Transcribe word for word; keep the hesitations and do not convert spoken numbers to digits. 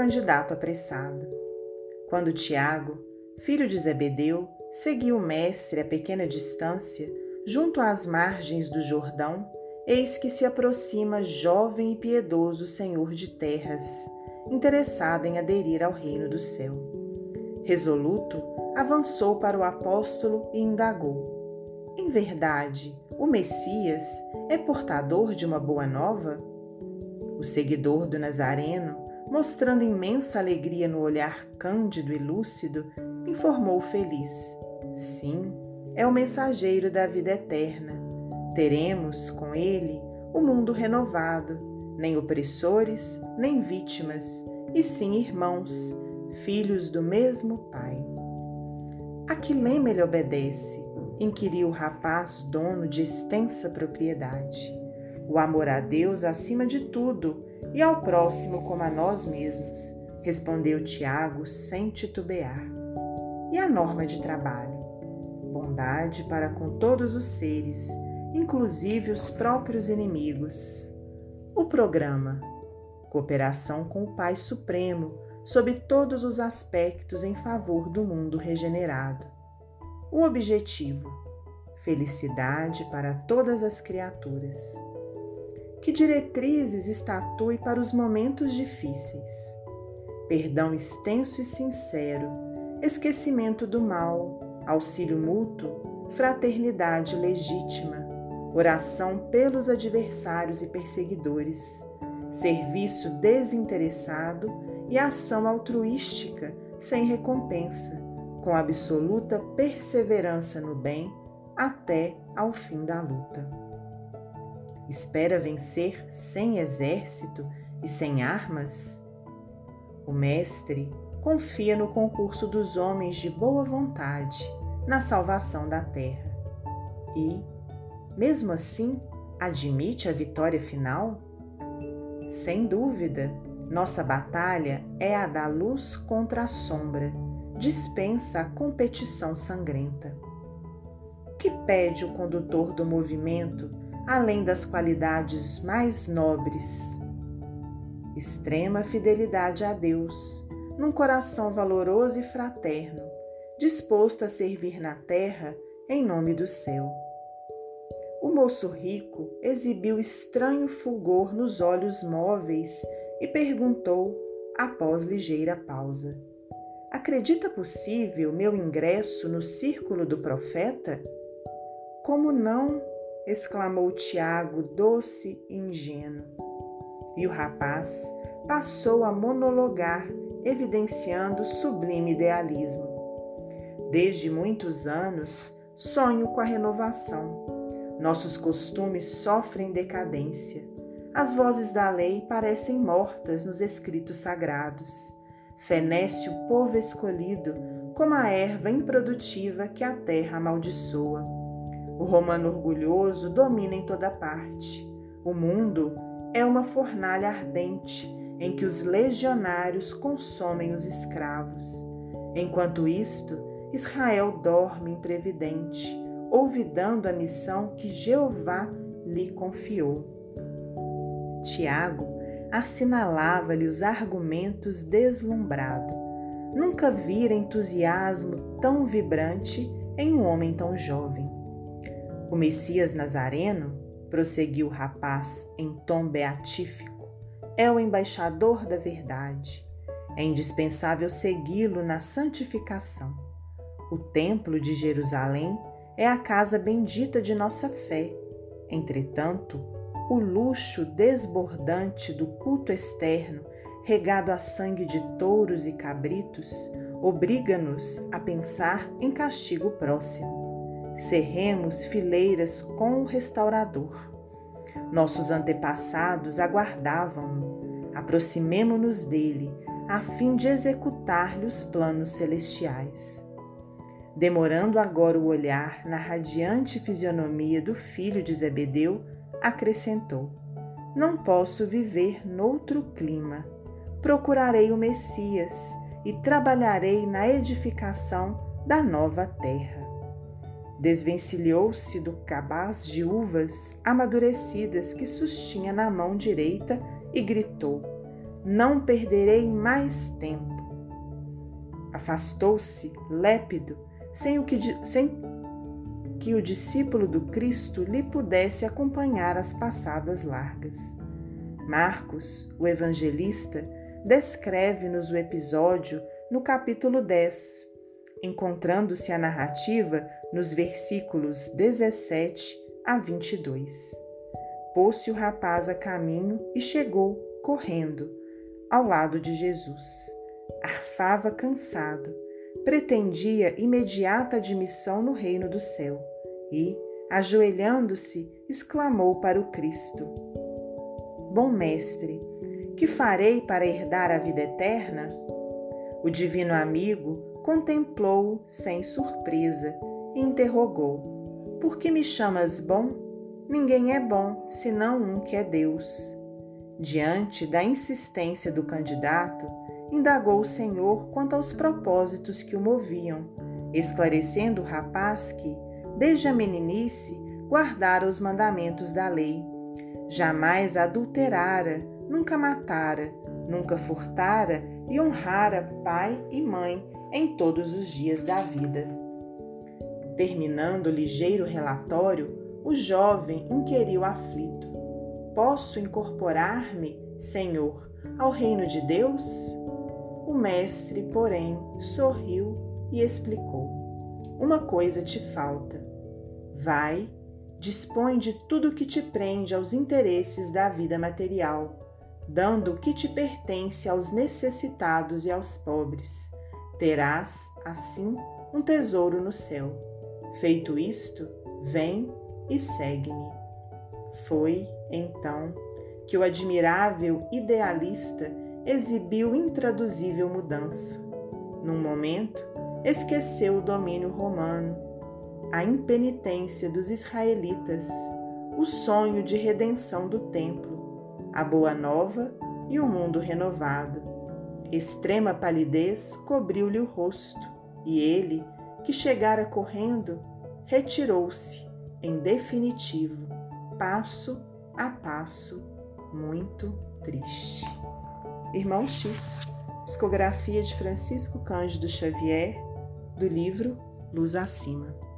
candidato apressado. Quando Tiago, filho de Zebedeu, seguiu o mestre a pequena distância, junto às margens do Jordão, eis que se aproxima jovem e piedoso senhor de terras, interessado em aderir ao reino do céu. Resoluto, avançou para o apóstolo e indagou: em verdade, o Messias é portador de uma boa nova? O seguidor do Nazareno, mostrando imensa alegria no olhar cândido e lúcido, informou feliz: sim, é o mensageiro da vida eterna. Teremos com ele o mundo renovado, nem opressores, nem vítimas, e sim irmãos, filhos do mesmo Pai. A que lema ele obedece? Inquiriu o rapaz, dono de extensa propriedade. O amor a Deus acima de tudo e ao próximo como a nós mesmos, respondeu Tiago sem titubear. E a norma de trabalho? Bondade para com todos os seres, inclusive os próprios inimigos. O programa: cooperação com o Pai Supremo, sob todos os aspectos em favor do mundo regenerado. O objetivo: felicidade para todas as criaturas. Que diretrizes estatue para os momentos difíceis? Perdão extenso e sincero, esquecimento do mal, auxílio mútuo, fraternidade legítima, oração pelos adversários e perseguidores, serviço desinteressado e ação altruística sem recompensa, com absoluta perseverança no bem até ao fim da luta. Espera vencer sem exército e sem armas? O mestre confia no concurso dos homens de boa vontade na salvação da terra e, mesmo assim, admite a vitória final? Sem dúvida, nossa batalha é a da luz contra a sombra, dispensa a competição sangrenta. Que pede o condutor do movimento, além das qualidades mais nobres? Extrema fidelidade a Deus, num coração valoroso e fraterno, disposto a servir na terra em nome do céu. O moço rico exibiu estranho fulgor nos olhos móveis e perguntou, após ligeira pausa: acredita possível meu ingresso no círculo do profeta? Como não? Exclamou Tiago, doce e ingênuo. E o rapaz passou a monologar, evidenciando sublime idealismo. Desde muitos anos, sonho com a renovação. Nossos costumes sofrem decadência. As vozes da lei parecem mortas nos escritos sagrados. Fenece o povo escolhido como a erva improdutiva que a terra amaldiçoa. O romano orgulhoso domina em toda parte. O mundo é uma fornalha ardente em que os legionários consomem os escravos. Enquanto isto, Israel dorme imprevidente, olvidando a missão que Jeová lhe confiou. Tiago assinalava-lhe os argumentos deslumbrado. Nunca vira entusiasmo tão vibrante em um homem tão jovem. O Messias Nazareno, prosseguiu o rapaz em tom beatífico, é o embaixador da verdade. É indispensável segui-lo na santificação. O Templo de Jerusalém é a casa bendita de nossa fé. Entretanto, o luxo desbordante do culto externo, regado a sangue de touros e cabritos, obriga-nos a pensar em castigo próximo. Cerremos fileiras com o Restaurador. Nossos antepassados aguardavam-no. Aproximemo-nos dele, a fim de executar-lhe os planos celestiais. Demorando agora o olhar na radiante fisionomia do filho de Zebedeu, acrescentou: não posso viver noutro clima. Procurarei o Messias e trabalharei na edificação da nova terra. Desvencilhou-se do cabaz de uvas amadurecidas que sustinha na mão direita e gritou: não perderei mais tempo. Afastou-se, lépido, sem, o que, sem que o discípulo do Cristo lhe pudesse acompanhar as passadas largas. Marcos, o evangelista, descreve-nos o episódio no capítulo dez, encontrando-se a narrativa nos versículos dezessete a vinte e dois. Pôs-se o rapaz a caminho e chegou, correndo, ao lado de Jesus. Arfava cansado, pretendia imediata admissão no reino do céu e, ajoelhando-se, exclamou para o Cristo: Bom mestre, que farei para herdar a vida eterna? O divino amigo contemplou-o sem surpresa e interrogou: Por que me chamas bom? Ninguém é bom senão um que é Deus. Diante da insistência do candidato, indagou o Senhor quanto aos propósitos que o moviam, esclarecendo o rapaz que, desde a meninice, guardara os mandamentos da lei. Jamais adulterara, nunca matara, nunca furtara e honrara pai e mãe em todos os dias da vida. Terminando o ligeiro relatório, o jovem inquiriu aflito: Posso incorporar-me, Senhor, ao reino de Deus? O mestre, porém, sorriu e explicou: Uma coisa te falta. Vai, dispõe de tudo o que te prende aos interesses da vida material, dando o que te pertence aos necessitados e aos pobres. Terás, assim, um tesouro no céu. Feito isto, vem e segue-me. Foi, então, que o admirável idealista exibiu intraduzível mudança. Num momento, esqueceu o domínio romano, a impenitência dos israelitas, o sonho de redenção do templo, a boa nova e o mundo renovado. Extrema palidez cobriu-lhe o rosto e ele, que chegara correndo, retirou-se, em definitivo, passo a passo, muito triste. Irmão X, psicografia de Francisco Cândido Xavier, do livro Luz Acima.